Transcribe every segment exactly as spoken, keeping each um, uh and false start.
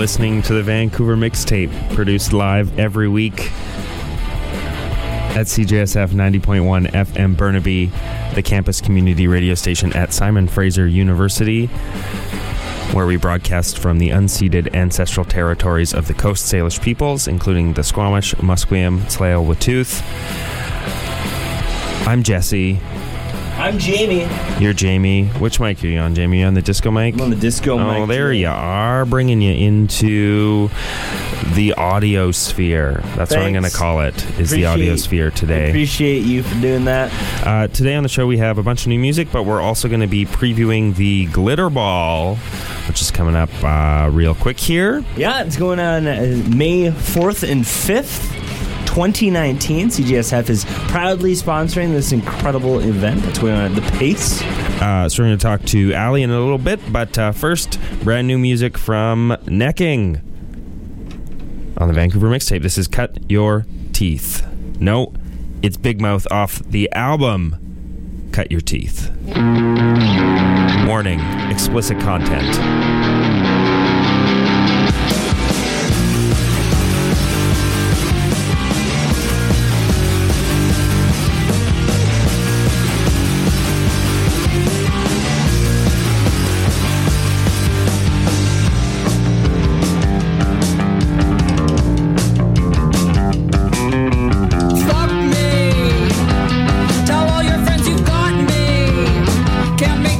listening to the Vancouver Mixtape, produced live every week at C J S F ninety point one F M Burnaby, the campus community radio station at Simon Fraser University, where we broadcast from the unceded ancestral territories of the Coast Salish peoples, including the Squamish, Musqueam, Tsleil-Waututh. I'm Jesse. I'm Jamie. You're Jamie. Which mic are you on, Jamie? You on the disco mic? I'm on the disco oh, mic. Oh, there you are, bringing you into the audio sphere. That's Thanks. What I'm going to call it, is appreciate, the audio sphere today. I appreciate you for doing that. Uh, today on the show, we have a bunch of new music, but we're also going to be previewing the Glitter Ball, which is coming up uh, real quick here. Yeah, it's going on May fourth and fifth. twenty nineteen. C J S F is proudly sponsoring this incredible event that's going on at The Pace. Uh, so we're going to talk to Ali in a little bit, but uh, first, brand new music from Necking on the Vancouver Mixtape. This is Cut Your Teeth. No, it's Bbymutha off the album Cut Your Teeth. Warning, explicit content.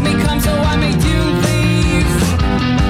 Come so I may do, please.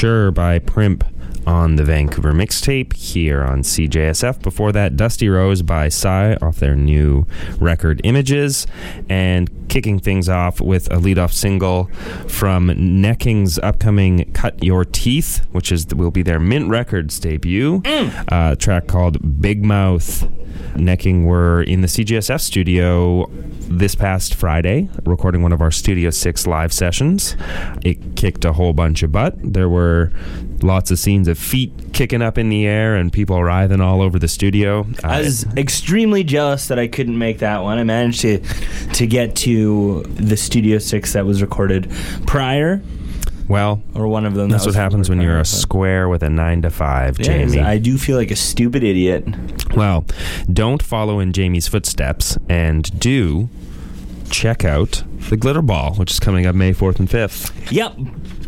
Sure by Primp on the Vancouver Mixtape here on C J S F. Before that, Dusty Rose by Psy off their new record Images, and kicking things off with a lead-off single from Necking's upcoming Cut Your Teeth, which is will be their Mint Records debut, mm. uh, a track called Bbymutha. Necking were in the C G S F studio this past Friday, recording one of our Studio six live sessions. It kicked a whole bunch of butt. There were lots of scenes of feet kicking up in the air and people writhing all over the studio. I was I, extremely jealous that I couldn't make that one. I managed to to get to the Studio six that was recorded prior. Well, or one of them. That's what happens when you're a square with a nine to five, yeah, Jamie. I do feel like a stupid idiot. Well, don't follow in Jamie's footsteps, and do check out the Glitter Ball, which is coming up May fourth and fifth. Yep.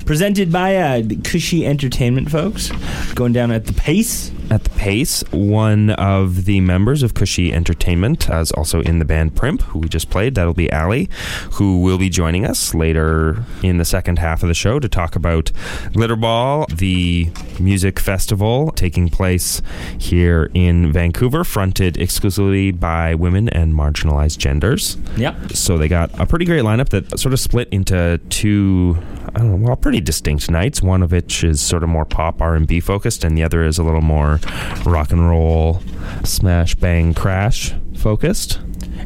Presented by uh, Cushy Entertainment folks. Going down at The Pace. At The Pace. One of the members of Cushy Entertainment uh, is also in the band Primp, who we just played. That'll be Allie, who will be joining us later in the second half of the show to talk about Glitter Ball, the music festival taking place here in Vancouver, fronted exclusively by women and marginalized genders. Yep. So they got a pretty great lineup that sort of split into two, I don't know, well, pretty distinct nights. One of which is sort of more pop R and B focused, and the other is a little more rock and roll, smash, bang, crash focused.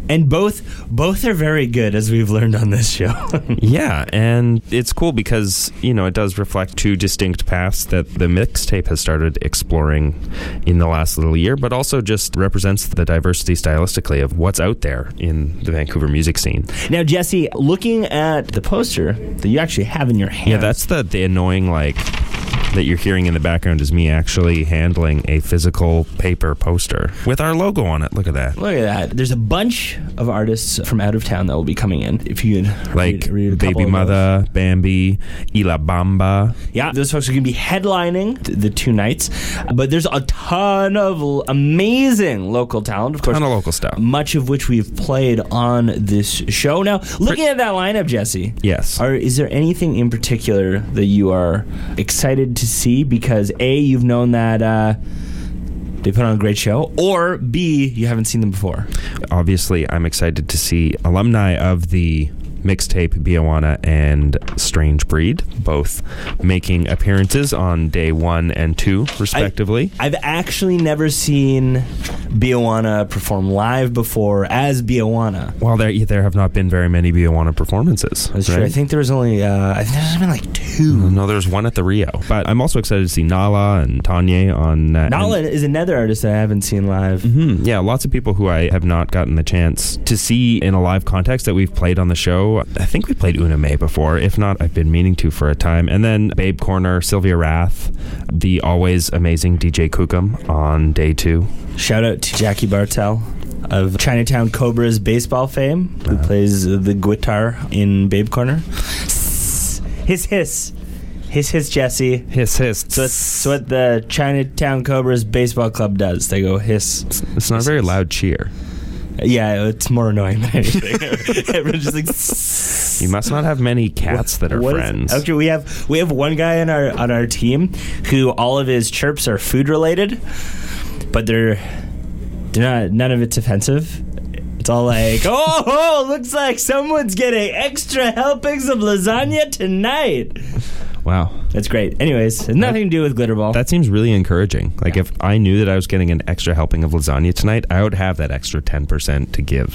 And both both are very good, as we've learned on this show. Yeah, and it's cool because, you know, it does reflect two distinct paths that the mixtape has started exploring in the last little year, but also just represents the diversity stylistically of what's out there in the Vancouver music scene. Now, Jesse, looking at the poster that you actually have in your hand. Yeah, that's the, the annoying, like, that you're hearing in the background is me actually handling a physical paper poster with our logo on it. Look at that. Look at that. There's a bunch of artists from out of town that will be coming in. If you could like read, read a couple Bbymutha, of those. Bambi, Y La Bamba. Yeah, those folks are going to be headlining the two nights. But there's a ton of amazing local talent. Of course, a ton of local stuff. Much of which we've played on this show. Now, looking Pre- at that lineup, Jesse. Yes. Are, is there anything in particular that you are excited to see, because A, you've known that uh, they put on a great show, or B, you haven't seen them before? Obviously, I'm excited to see alumni of the Mixtape, Biawanna and Strange Breed, both making appearances on day one and two, respectively. I, I've actually never seen Biawanna perform live before as Biawanna. Well, there there have not been very many Biawanna performances. That's right? True. I think there was only, uh, I think there's been like two. No, there's one at the Rio. But I'm also excited to see Nala and Tonye on that. Uh, Nala and, is another artist that I haven't seen live. Mm-hmm. Yeah, lots of people who I have not gotten the chance to see in a live context that we've played on the show. I think we played Una Mey before. If not, I've been meaning to for a time. And then Babe Corner, Sylvia Wrath, the always amazing D J Kukum on day two. Shout out to Jackie Bartel of Chinatown Cobras baseball fame, who uh, plays the guitar in Babe Corner. Hiss, hiss. Hiss, hiss, Jesse. Hiss, hiss. So that's what the Chinatown Cobras baseball club does. They go hiss. It's, it's not hiss, a very loud cheer. Yeah, it's more annoying than anything. Everyone's just like, Sss. You must not have many cats what, that are friends. Is, okay, we have we have one guy on our on our team who all of his chirps are food related, but they're they're not. None of it's offensive. It's all like, oh, oh, looks like someone's getting extra helpings of lasagna tonight. Wow. That's great. Anyways, it has nothing to do with Glitter Ball. That seems really encouraging. Like, yeah. If I knew that I was getting an extra helping of lasagna tonight, I would have that extra ten percent to give.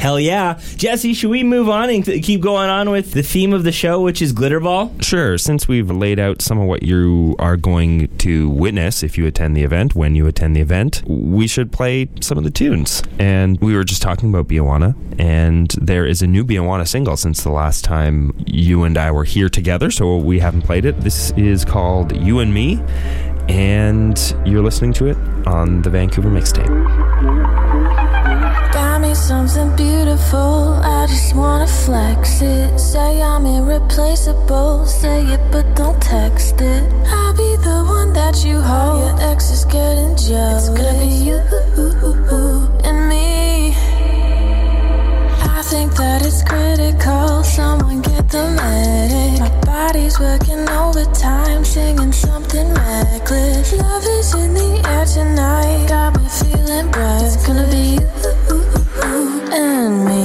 Hell yeah. Jesse, should we move on and th- keep going on with the theme of the show, which is Glitter Ball? Sure. Since we've laid out some of what you are going to witness if you attend the event, when you attend the event, we should play some of the tunes. And we were just talking about Biawanna, and there is a new Biawanna single since the last time you and I were here together, so we haven't played it. This is called You and Me, and you're listening to it on the Vancouver Mixtape. Buy me something beautiful, I just wanna flex it. Say I'm irreplaceable, say it but don't text it. I'll be the one that you hold. Your ex is getting jealous. It's gonna be you and me. I think that it's critical, someone get the medic. My body body's working overtime, singing something reckless. Love is in the air tonight, got me feeling bright. It's gonna be you and me.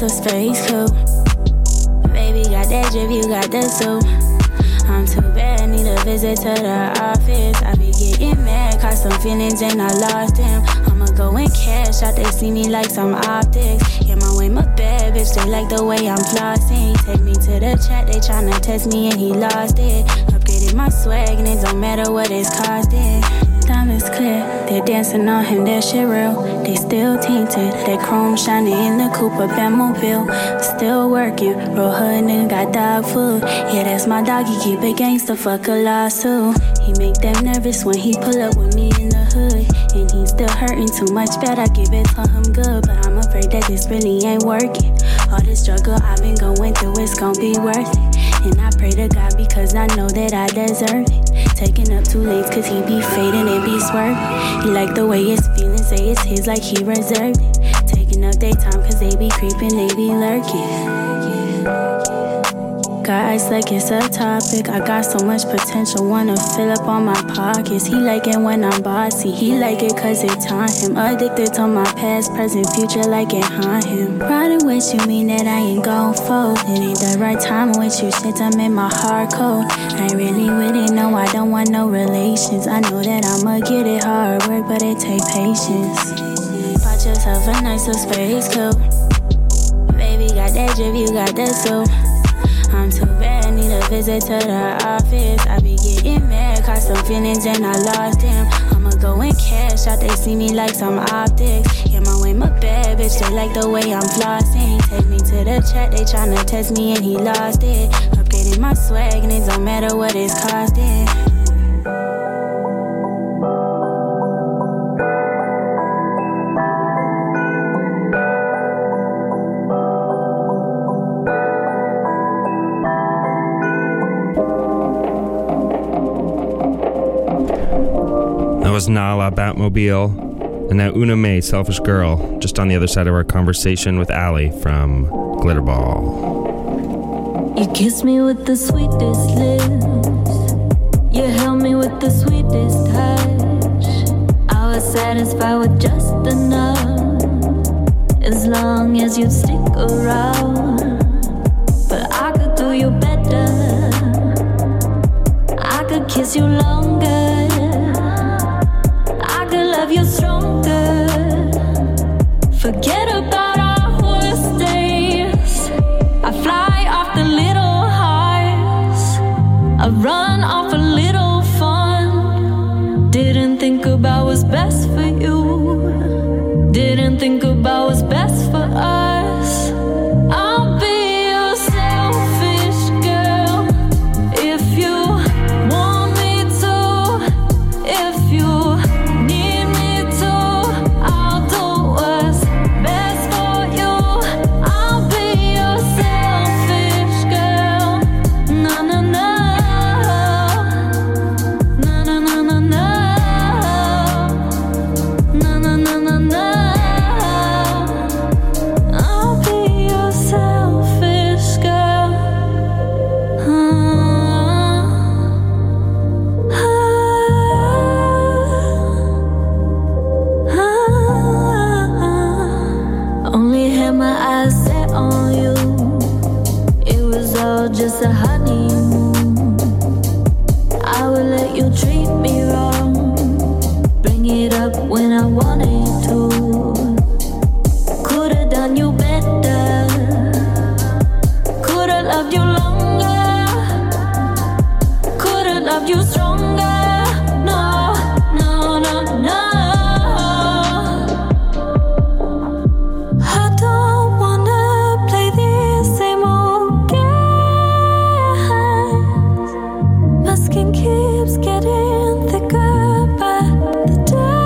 so space cool. Baby got that drip, you got that soul. I'm too bad, need a visit to the office. I be getting mad, caught some feelings and I lost them. I'ma go and cash out, they see me like some optics. Yeah, my way, my bad bitch, they like the way I'm flossing. Take me to the chat, they tryna test me and he lost it. Upgraded my swag and it don't matter what it's costing. Diamonds clear, they're dancing on him, that shit real. They still tainted, that chrome shining in the Cooper Batmobile. Still working, real hood nigga got dog food. Yeah, that's my dog, he keep a gangster, fuck a lawsuit. He make them nervous when he pull up with me in the hood. And he still hurting too much, bad I give it to him good. But I'm afraid that this really ain't working. All the struggle I've been going through, it's gon' be worth it. And I pray to God because I know that I deserve it. Taking up two lanes cause he be fading and be swerving. He like the way it's feeling, say it's his like he reserved it. Taking up their time cause they be creeping, they be lurking. Guys like it's a topic, I got so much potential, wanna fill up all my pockets. He like it when I'm bossy, he like it cause it taunt him. Addicted to my past, present, future like it haunt him. Riding with you mean that I ain't gon' fold. It ain't the right time with you, shit, I'm in my hard code. I ain't really with it, no, I don't want no relations. I know that I'ma get it hard work, but it take patience. Bought yourself a nicer space coat. Baby got that drip, you got that soul. I'm too bad, need a visit to the office. I be getting mad, caught some feelings and I lost them. I'ma go and cash out, they see me like some optics. Yeah, my way, my bad bitch, they like the way I'm flossing. Take me to the chat, they tryna test me and he lost it. Upgraded my swag and it don't matter what it's costing. Nala Batmobile, and now Una Mey, Selfish Girl, just on the other side of our conversation with Ali from Glitter Ball. You kissed me with the sweetest lips, you held me with the sweetest touch. I was satisfied with just enough, as long as you'd stick around. But I could do you better, I could kiss you longer, love you stronger. Forget about our worst days. I fly off the little highs, I run off a little fun. Didn't think about what's best for you, didn't think about what's best for us. I'll be your selfish girl if you want me to, if you keeps getting thicker by the day.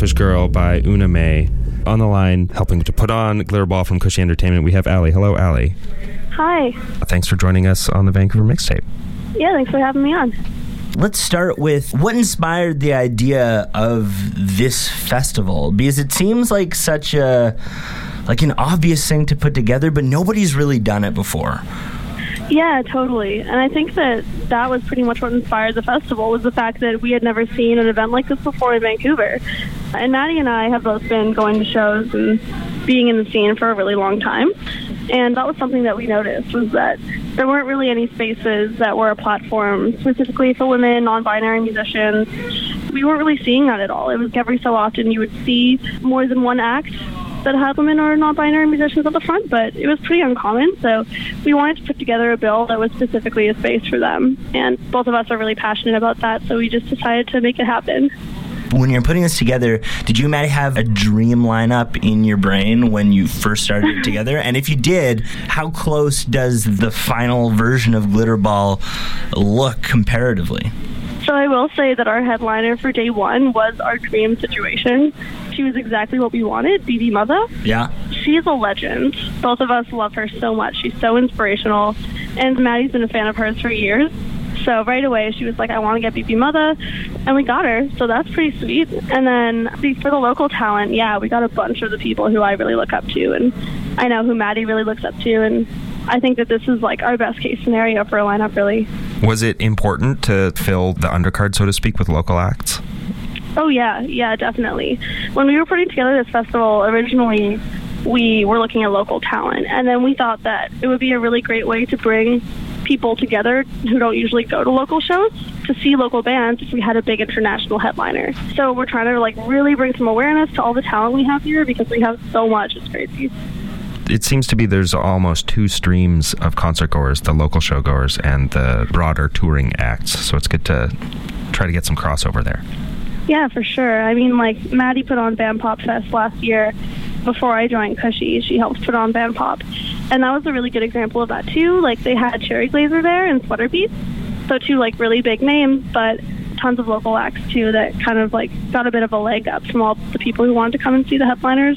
Selfish Girl by Una Mey. On the line, helping to put on Glitter Ball from Cushy Entertainment, we have Allie. Hello, Allie. Hi. Thanks for joining us on the Vancouver Mixtape. Yeah, thanks for having me on. Let's start with what inspired the idea of this festival, because it seems like such a like an obvious thing to put together, but nobody's really done it before. Yeah, totally. And I think that that was pretty much what inspired the festival, was the fact that we had never seen an event like this before in Vancouver. And Maddie and I have both been going to shows and being in the scene for a really long time. And that was something that we noticed, was that there weren't really any spaces that were a platform specifically for women, non-binary musicians. We weren't really seeing that at all. It was every so often you would see more than one act that had women or non-binary musicians at the front, but it was pretty uncommon, so we wanted to put together a bill that was specifically a space for them, and both of us are really passionate about that, so we just decided to make it happen. When you're putting this together, did you, Maddie, have a dream lineup in your brain when you first started it together? And if you did, how close does the final version of Glitter Ball look comparatively? So I will say that our headliner for day one was our dream situation. She was exactly what we wanted, Bbymutha. Yeah. She's a legend. Both of us love her so much. She's so inspirational. And Maddie's been a fan of hers for years. So right away, she was like, I want to get Bbymutha. And we got her. So that's pretty sweet. And then for the local talent, yeah, we got a bunch of the people who I really look up to. And I know who Maddie really looks up to. And I think that this is like our best case scenario for a lineup, really. Was it important to fill the undercard, so to speak, with local acts? Oh, yeah. Yeah, definitely. When we were putting together this festival, originally we were looking at local talent. And then we thought that it would be a really great way to bring people together who don't usually go to local shows to see local bands if we had a big international headliner. So we're trying to like really bring some awareness to all the talent we have here, because we have so much. It's crazy. It seems to be there's almost two streams of concert goers, the local show goers and the broader touring acts. So it's good to try to get some crossover there. Yeah, for sure. I mean, like, Maddie put on Band Pop Fest last year before I joined Cushy. She helped put on Band Pop. And that was a really good example of that, too. Like, they had Cherry Glazer there and Sweater Beats. So, two, like, really big names, but tons of local acts, too, that kind of, like, got a bit of a leg up from all the people who wanted to come and see the headliners.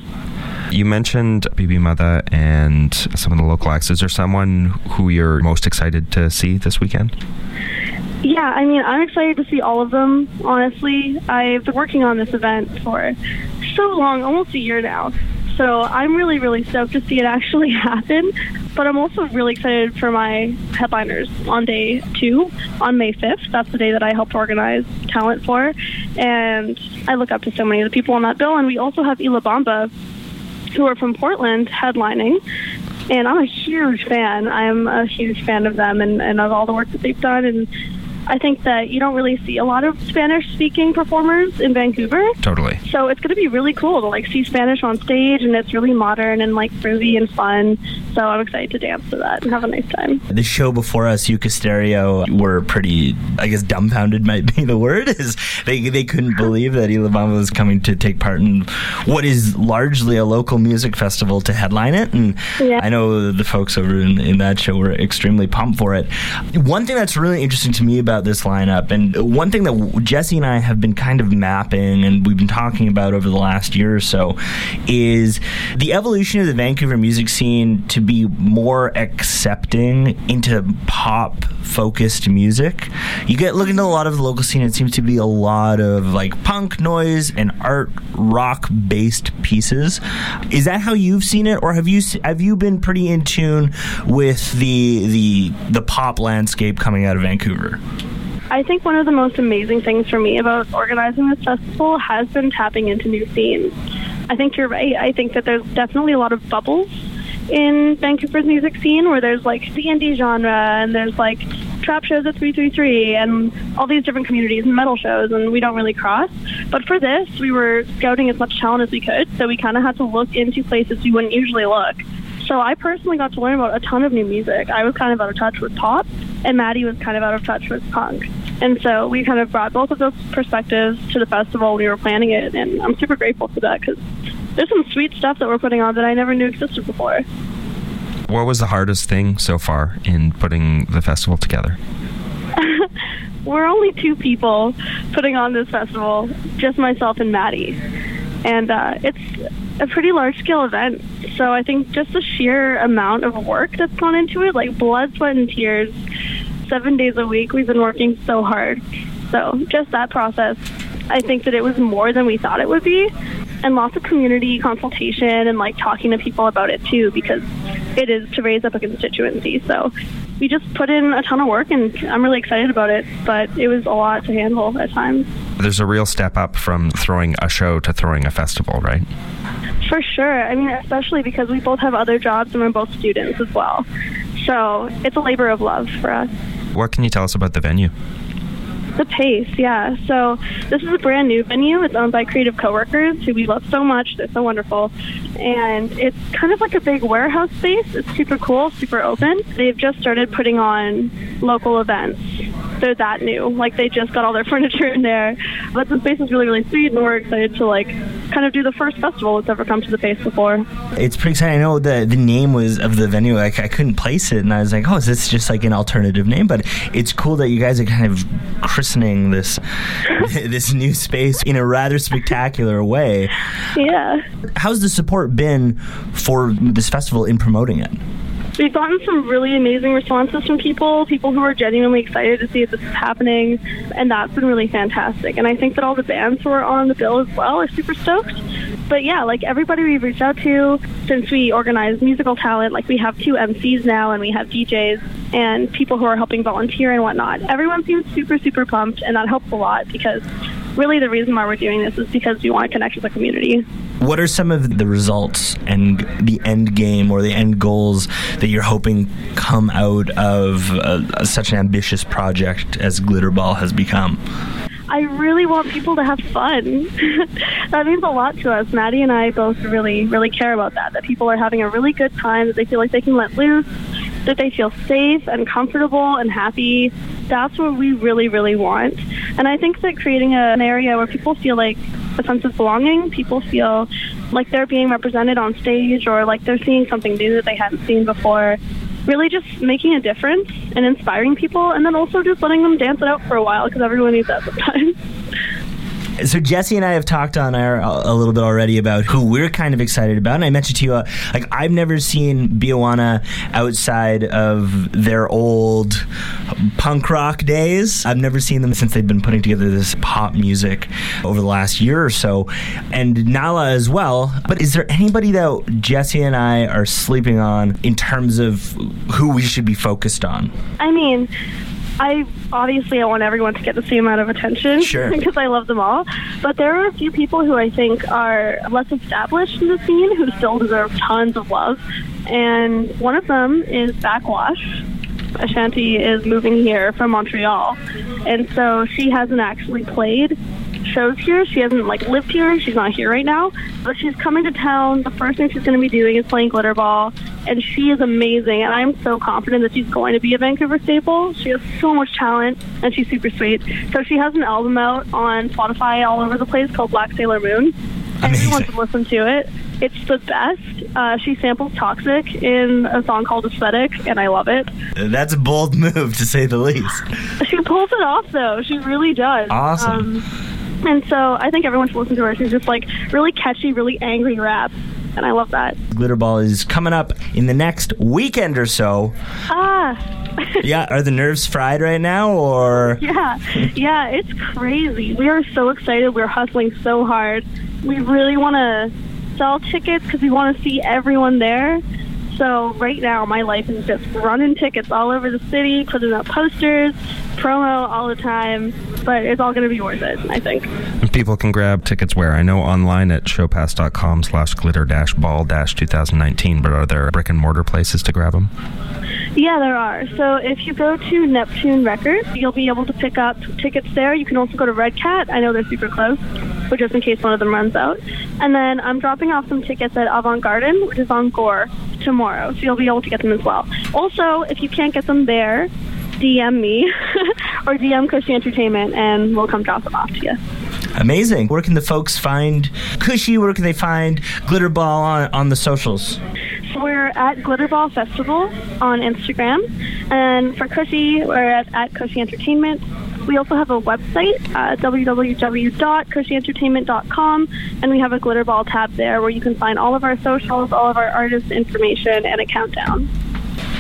You mentioned Bbymutha and some of the local acts. Is there someone who you're most excited to see this weekend? Yeah, I mean, I'm excited to see all of them, honestly. I've been working on this event for so long, almost a year now. So I'm really, really stoked to see it actually happen. But I'm also really excited for my headliners on day two, on May fifth. That's the day that I helped organize talent for. And I look up to so many of the people on that bill. And we also have Y La Bamba, who are from Portland, headlining. And I'm a huge fan. I'm a huge fan of them and, and of all the work that they've done. And I think that you don't really see a lot of Spanish-speaking performers in Vancouver. Totally. So it's going to be really cool to, like, see Spanish on stage, and it's really modern and, like, groovy and fun. So I'm excited to dance to that and have a nice time. The show before us, Eucastereo, were pretty, I guess, dumbfounded might be the word. Is they they couldn't believe that Y La Bamba was coming to take part in what is largely a local music festival to headline it. And yeah. I know the folks over in, in that show were extremely pumped for it. One thing that's really interesting to me about this lineup, and one thing that Jesse and I have been kind of mapping and we've been talking about over the last year or so, is the evolution of the Vancouver music scene to be more accepting into pop focused music. You get looking at a lot of the local scene, it seems to be a lot of like punk, noise, and art rock based pieces. Is that how you've seen it, or have you have you been pretty in tune with the the the pop landscape coming out of Vancouver? I think one of the most amazing things for me about organizing this festival has been tapping into new scenes. I think you're right. I think that there's definitely a lot of bubbles in Vancouver's music scene, where there's like the indie genre and there's like trap shows at three three three and all these different communities and metal shows, and we don't really cross. But for this, we were scouting as much talent as we could, so we kind of had to look into places we wouldn't usually look. So I personally got to learn about a ton of new music. I was kind of out of touch with pop, and Maddie was kind of out of touch with punk. And so we kind of brought both of those perspectives to the festival when we were planning it, and I'm super grateful for that, because there's some sweet stuff that we're putting on that I never knew existed before. What was the hardest thing so far in putting the festival together? We're only two people putting on this festival, just myself and Maddie. And uh, it's a pretty large-scale event, so I think just the sheer amount of work that's gone into it, like blood, sweat, and tears, seven days a week, we've been working so hard. So just that process, I think that it was more than we thought it would be, and lots of community consultation and like talking to people about it too, because it is to raise up a constituency. So we just put in a ton of work, and I'm really excited about it, but it was a lot to handle at times. There's a real step up from throwing a show to throwing a festival, right? For sure. I mean, especially because we both have other jobs and we're both students as well. So it's a labor of love for us. What can you tell us about the venue? The Pace, yeah. So this is a brand new venue. It's owned by creative coworkers who we love so much. They're so wonderful. And it's kind of like a big warehouse space. It's super cool, super open. They've just started putting on local events. They're that new. Like, they just got all their furniture in there. But the space is really, really sweet, and we're excited to, like, kind of do the first festival that's ever come to the Pace before. It's pretty exciting. I know the, the name was of the venue. Like, I couldn't place it, and I was like, oh, is this just, like, an alternative name? But it's cool that you guys are kind of christening this, this new space in a rather spectacular way. Yeah. How's the support been for this festival in promoting it? We've gotten some really amazing responses from people, people who are genuinely excited to see if this is happening, and that's been really fantastic. And I think that all the bands who are on the bill as well are super stoked. But yeah, like everybody we've reached out to, since we organize musical talent, like we have two M Cs now and we have D Js and people who are helping volunteer and whatnot. Everyone seems super, super pumped, and that helps a lot, because really the reason why we're doing this is because we want to connect with the community. What are some of the results and the end game or the end goals that you're hoping come out of uh, such an ambitious project as Glitter Ball has become? I really want people to have fun. That means a lot to us. Maddie and I both really, really care about that, that people are having a really good time, that they feel like they can let loose, that they feel safe and comfortable and happy. That's what we really, really want. And I think that creating an area where people feel like a sense of belonging, people feel like they're being represented on stage or like they're seeing something new that they hadn't seen before, really just making a difference and inspiring people, and then also just letting them dance it out for a while, because everyone needs that sometimes. So Jesse and I have talked on air a little bit already about who we're kind of excited about, and I mentioned to you, uh, like I've never seen Biawanna outside of their old punk rock days. I've never seen them since they've been putting together this pop music over the last year or so, and Nala as well. But is there anybody that Jesse and I are sleeping on in terms of who we should be focused on? I mean... I obviously I want everyone to get the same amount of attention, sure, because I love them all. But there are a few people who I think are less established in the scene who still deserve tons of love. And one of them is BACKXWASH. Ashanti is moving here from Montreal, and so she hasn't actually played shows here. She hasn't like lived here. She's not here right now, but she's coming to town. The first thing she's going to be doing is playing Glitter Ball, and she is amazing, and I'm so confident that she's going to be a Vancouver staple. She has so much talent, and she's super sweet. So she has an album out on Spotify all over the place called Black Sailor Moon. Everyone should listen to it. It's the best. Uh, she samples Toxic in a song called Aesthetic, and I love it. That's a bold move, to say the least. She pulls it off, though. She really does. Awesome. Um, And so I think everyone should listen to her. She's just like really catchy, really angry rap. And I love that. Glitter Ball is coming up in the next weekend or so. Ah. Yeah, are the nerves fried right now, or? Yeah, yeah, it's crazy. We are so excited. We're hustling so hard. We really want to sell tickets because we want to see everyone there. So right now, my life is just running tickets all over the city, putting up posters, promo all the time, but it's all going to be worth it, I think. People can grab tickets where? I know online at showpass.com slash glitter dash ball dash 2019, but are there brick and mortar places to grab them? Yeah, there are. So if you go to Neptune Records, you'll be able to pick up tickets there. You can also go to Red Cat. I know they're super close, but just in case one of them runs out. And then I'm dropping off some tickets at Avant Garden, which is on Gore, tomorrow, so you'll be able to get them as well. Also, if you can't get them there, D M me or D M Cushy Entertainment, and we'll come drop them off to you. Amazing. Where can the folks find Cushy? Where can they find Glitter Ball on, on the socials? We're at Glitter Ball Festival on Instagram, and for Cushy, we're at, at Cushy Entertainment We also have a website, uh, w w w dot cushy entertainment dot com, and we have a Glitter Ball tab there where you can find all of our socials, all of our artist information, and a countdown.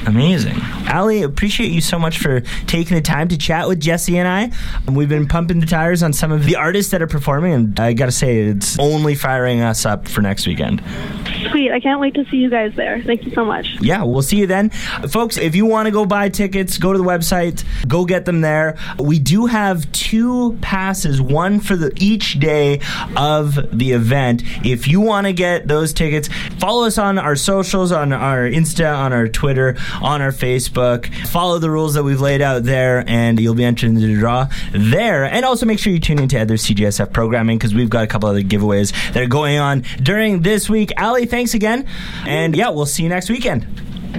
Amazing. Ali, appreciate you so much for taking the time to chat with Jesse and I. We've been pumping the tires on some of the artists that are performing, and I gotta say, it's only firing us up for next weekend. Sweet. I can't wait to see you guys there. Thank you so much. Yeah, we'll see you then. Folks, if you want to go buy tickets, go to the website, go get them there. We do have two passes, one for the, each day of the event. If you want to get those tickets, follow us on our socials, on our Insta, on our Twitter, on our Facebook. Follow the rules that we've laid out there, and you'll be entered into the draw there. And also make sure you tune into other C J S F programming, because we've got a couple other giveaways that are going on during this week. Ali, thanks again. And yeah, we'll see you next weekend.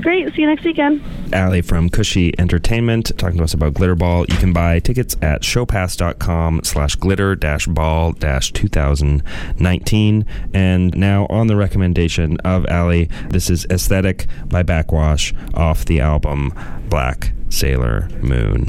Great. See you next weekend. Ali from Cushy Entertainment talking to us about Glitter Ball. You can buy tickets at showpass dot com slash glitter dash ball dash twenty nineteen. And now, on the recommendation of Ali, this is Aesthetic by BACKXWASH off the album Black Sailor Moon.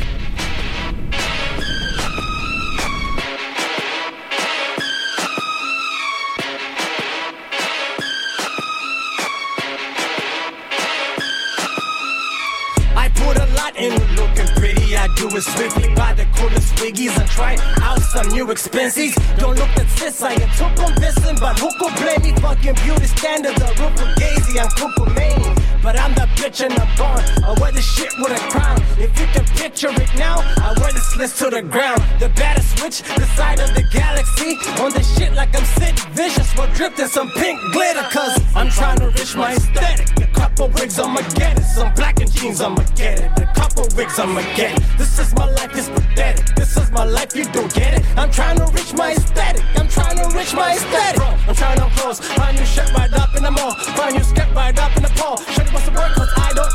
Swiftly by the coolest wiggies and try out some new expenses. Don't look at this, I am too convincing, but who could blame me? Fucking beauty standards are Rupert Daisy and Cooper Maine. But I'm the bitch in the barn, I wear this shit with a crown. If you can picture it now, I wear this list to the ground. The baddest witch, the side of the galaxy. On the shit like I'm sick, vicious, while drifting some pink glitter. Cause I'm trying to reach my aesthetic. A couple wigs, I'ma get it. Some black and jeans, I'ma get it. A couple wigs, I'ma get it. This is my life, it's pathetic. This is my life, you don't get it. I'm trying to reach my aesthetic. I'm trying to reach my aesthetic. I'm trying to close. Find you shit right up in the mall. Find you skip right up in the pole. Shit wants to work, cause I don't.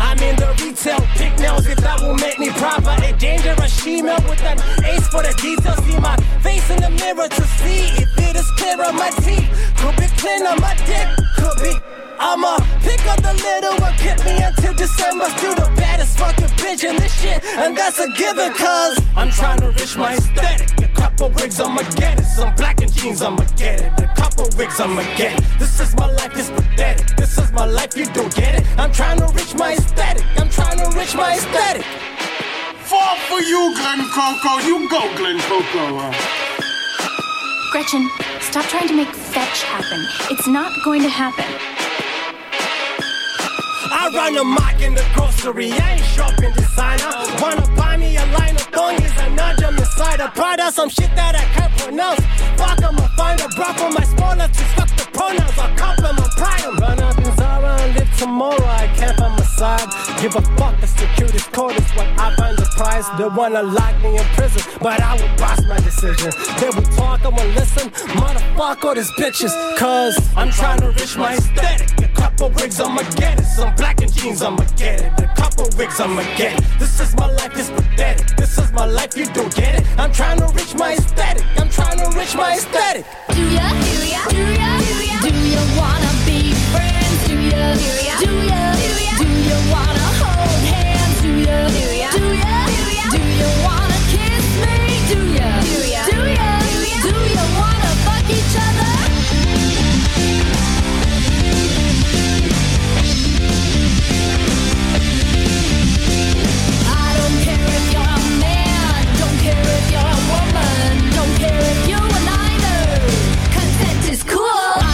I'm in the retail, pick nails if that will make me proper. A dangerous female with an ace for the details. See my face in the mirror to see if it is clear on my teeth. Could be clean on my dick, could be. I'ma pick up the little one, get me until December. Still the baddest fucking bitch in this shit, and that's a given, cause I'm trying to reach my aesthetic. A couple wigs, I'ma get it. Some black and jeans, I'ma get it. A couple wigs, I'ma get it. This is my life, it's pathetic. This is my life, you don't get it. I'm trying to reach my aesthetic. I'm trying to reach my aesthetic. Fall for you, Glen Coco. You go, Glen Coco. Huh? Gretchen, stop trying to make fetch happen. It's not going to happen. I run a mock in the grocery, I ain't shopping designer. Wanna buy me a line of Tonye's and nudge on the side of Prada. Some shit that I can't pronounce. Fuck, I'ma find a bra for my smaller to fuck the pronouns. I'll compliment Prime. Run up in Zara and live tomorrow, I can't find my side. Give a fuck, that's the cutest code is what I find the prize. They wanna lock me in prison, but I will boss my decision. They will talk, I'ma listen, motherfuck all these bitches. Cause I'm trying to reach my aesthetic. A couple wigs, I'ma get it. Some black and jeans, I'ma get it. A couple wigs, I'ma get it. This is my life, it's pathetic. This is my life, you don't get it. I'm trying to reach my aesthetic. I'm trying to reach my aesthetic. Do ya? Do ya? Do ya? Do ya? Do ya wanna be friends? Do ya? Do ya? Do ya? Do ya? Do ya wanna hold hands? Do ya? Do ya? Do ya? Do ya? Do ya wanna kiss me? Do ya? Do ya? Do ya? Do ya wanna fuck each other? If you're a woman, don't care if you are neither. Consent is cool.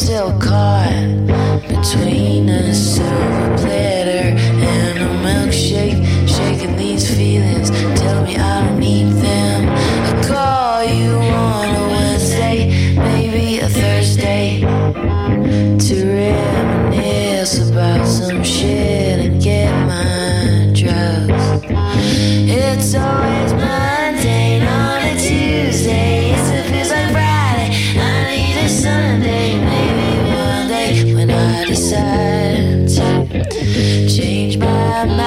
still caught between a silver platter and a milkshake. Shaking these feelings, tell me I don't need them. I call you on a Wednesday, maybe a Thursday, to reminisce about some shit and get my drugs. It's always mundane on a Tuesday. It feels like Friday. I need a Sunday, maybe one day when I decide to change my mind.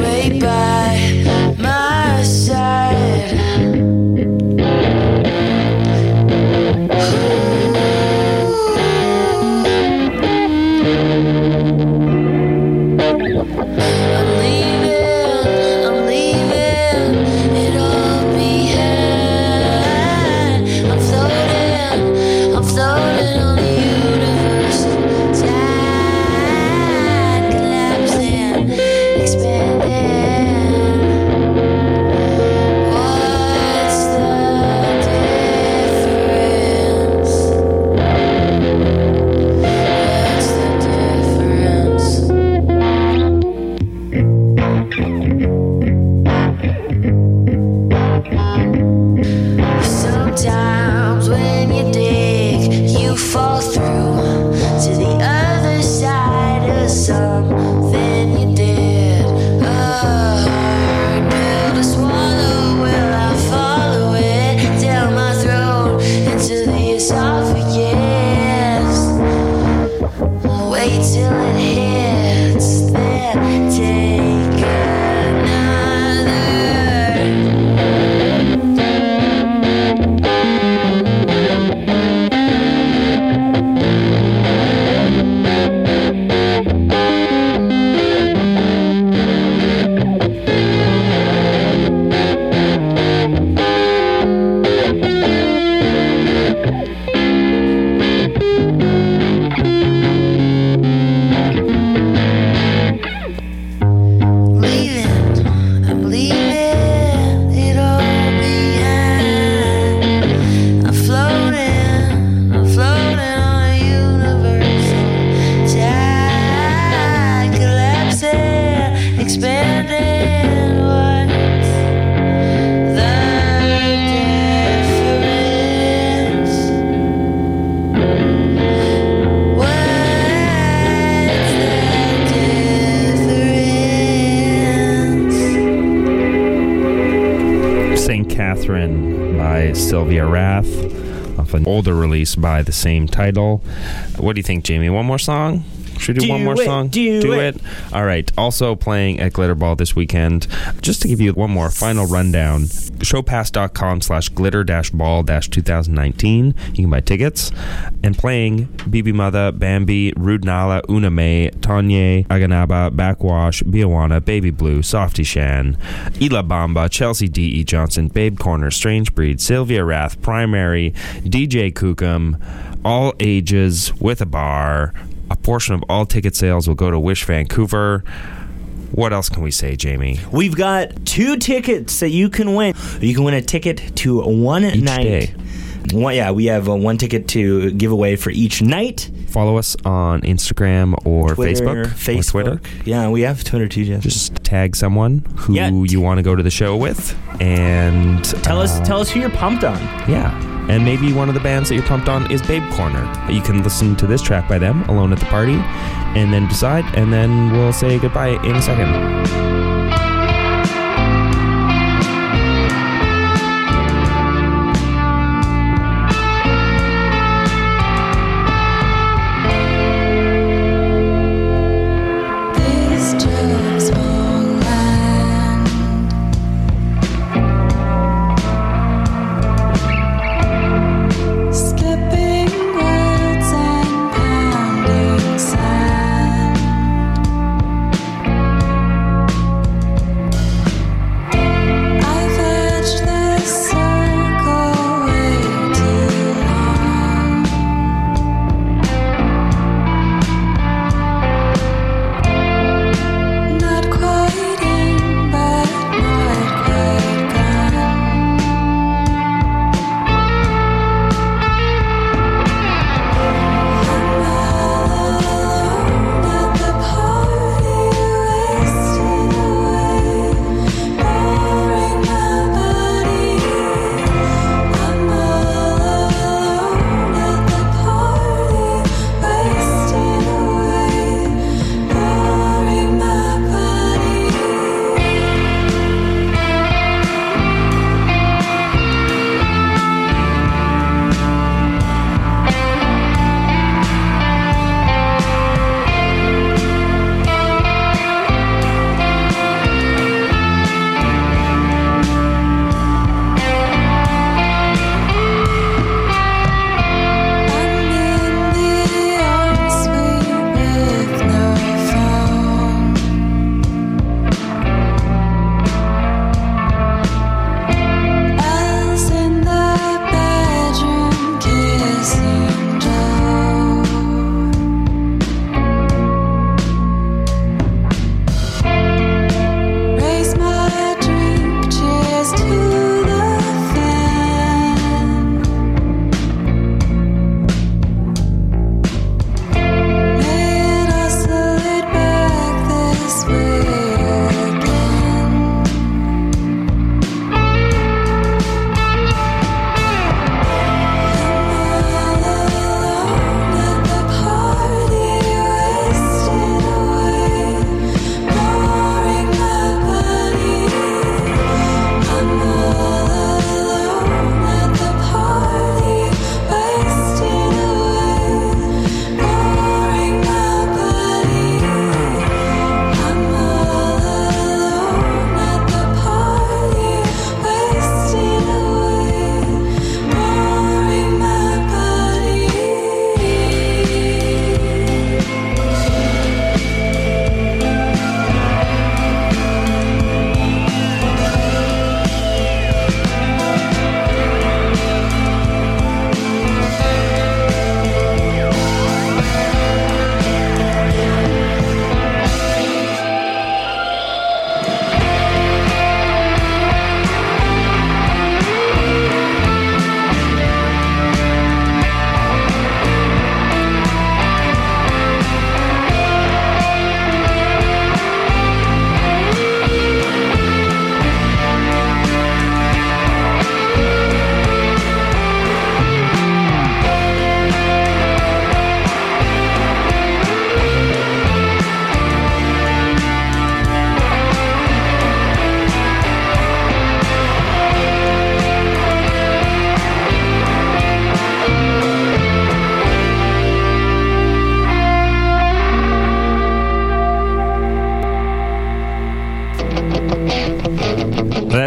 Wait by my side. Sylvia Wrath, off an older release by the same title. What do you think, Jamie? One more song? Should we do, do one more it, song? Do, do it. it. All right. Also playing at Glitter Ball this weekend. Just to give you one more final rundown, showpass.com slash glitter dash ball dash 2019. You can buy tickets. And playing Bbymutha, Bambi, Rude Nala, Una Mey, Tonye, Aganaba, BACKXWASH, Biawanna, Baby Blue, Softy Shan, Y La Bamba, Chelsea D E. Johnson, Babe Corner, Strange Breed, Sylvia Wrath, Primary, D J Kukum, all ages with a bar. A portion of all ticket sales will go to Wish Vancouver. What else can we say, Jamie? We've got two tickets that you can win. You can win a ticket to one each night. Day. One, yeah, we have uh, one ticket to give away for each night. Follow us on Instagram or Twitter, Facebook, Facebook. Or Twitter. Yeah, we have Twitter too, Jeff. Just tag someone who yeah. you want to go to the show with, and tell uh, us tell us who you're pumped on. Yeah. And maybe one of the bands that you're pumped on is Babe Corner. You can listen to this track by them, Alone at the Party, and then decide, and then we'll say goodbye in a second.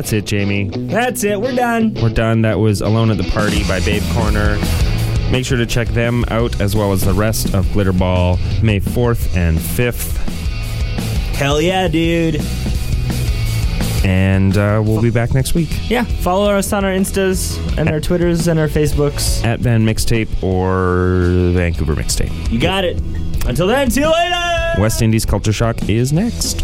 That's it, Jamie. That's it. We're done. We're done. That was Alone at the Party by Babe Corner. Make sure to check them out as well as the rest of Glitter Ball May fourth and fifth. Hell yeah, dude. And uh, we'll be back next week. Yeah. Follow us on our Instas and at, our Twitters and our Facebooks. At VanMixtape or Vancouver Mixtape. You got it. Until then, see you later. West Indies Culture Shock is next.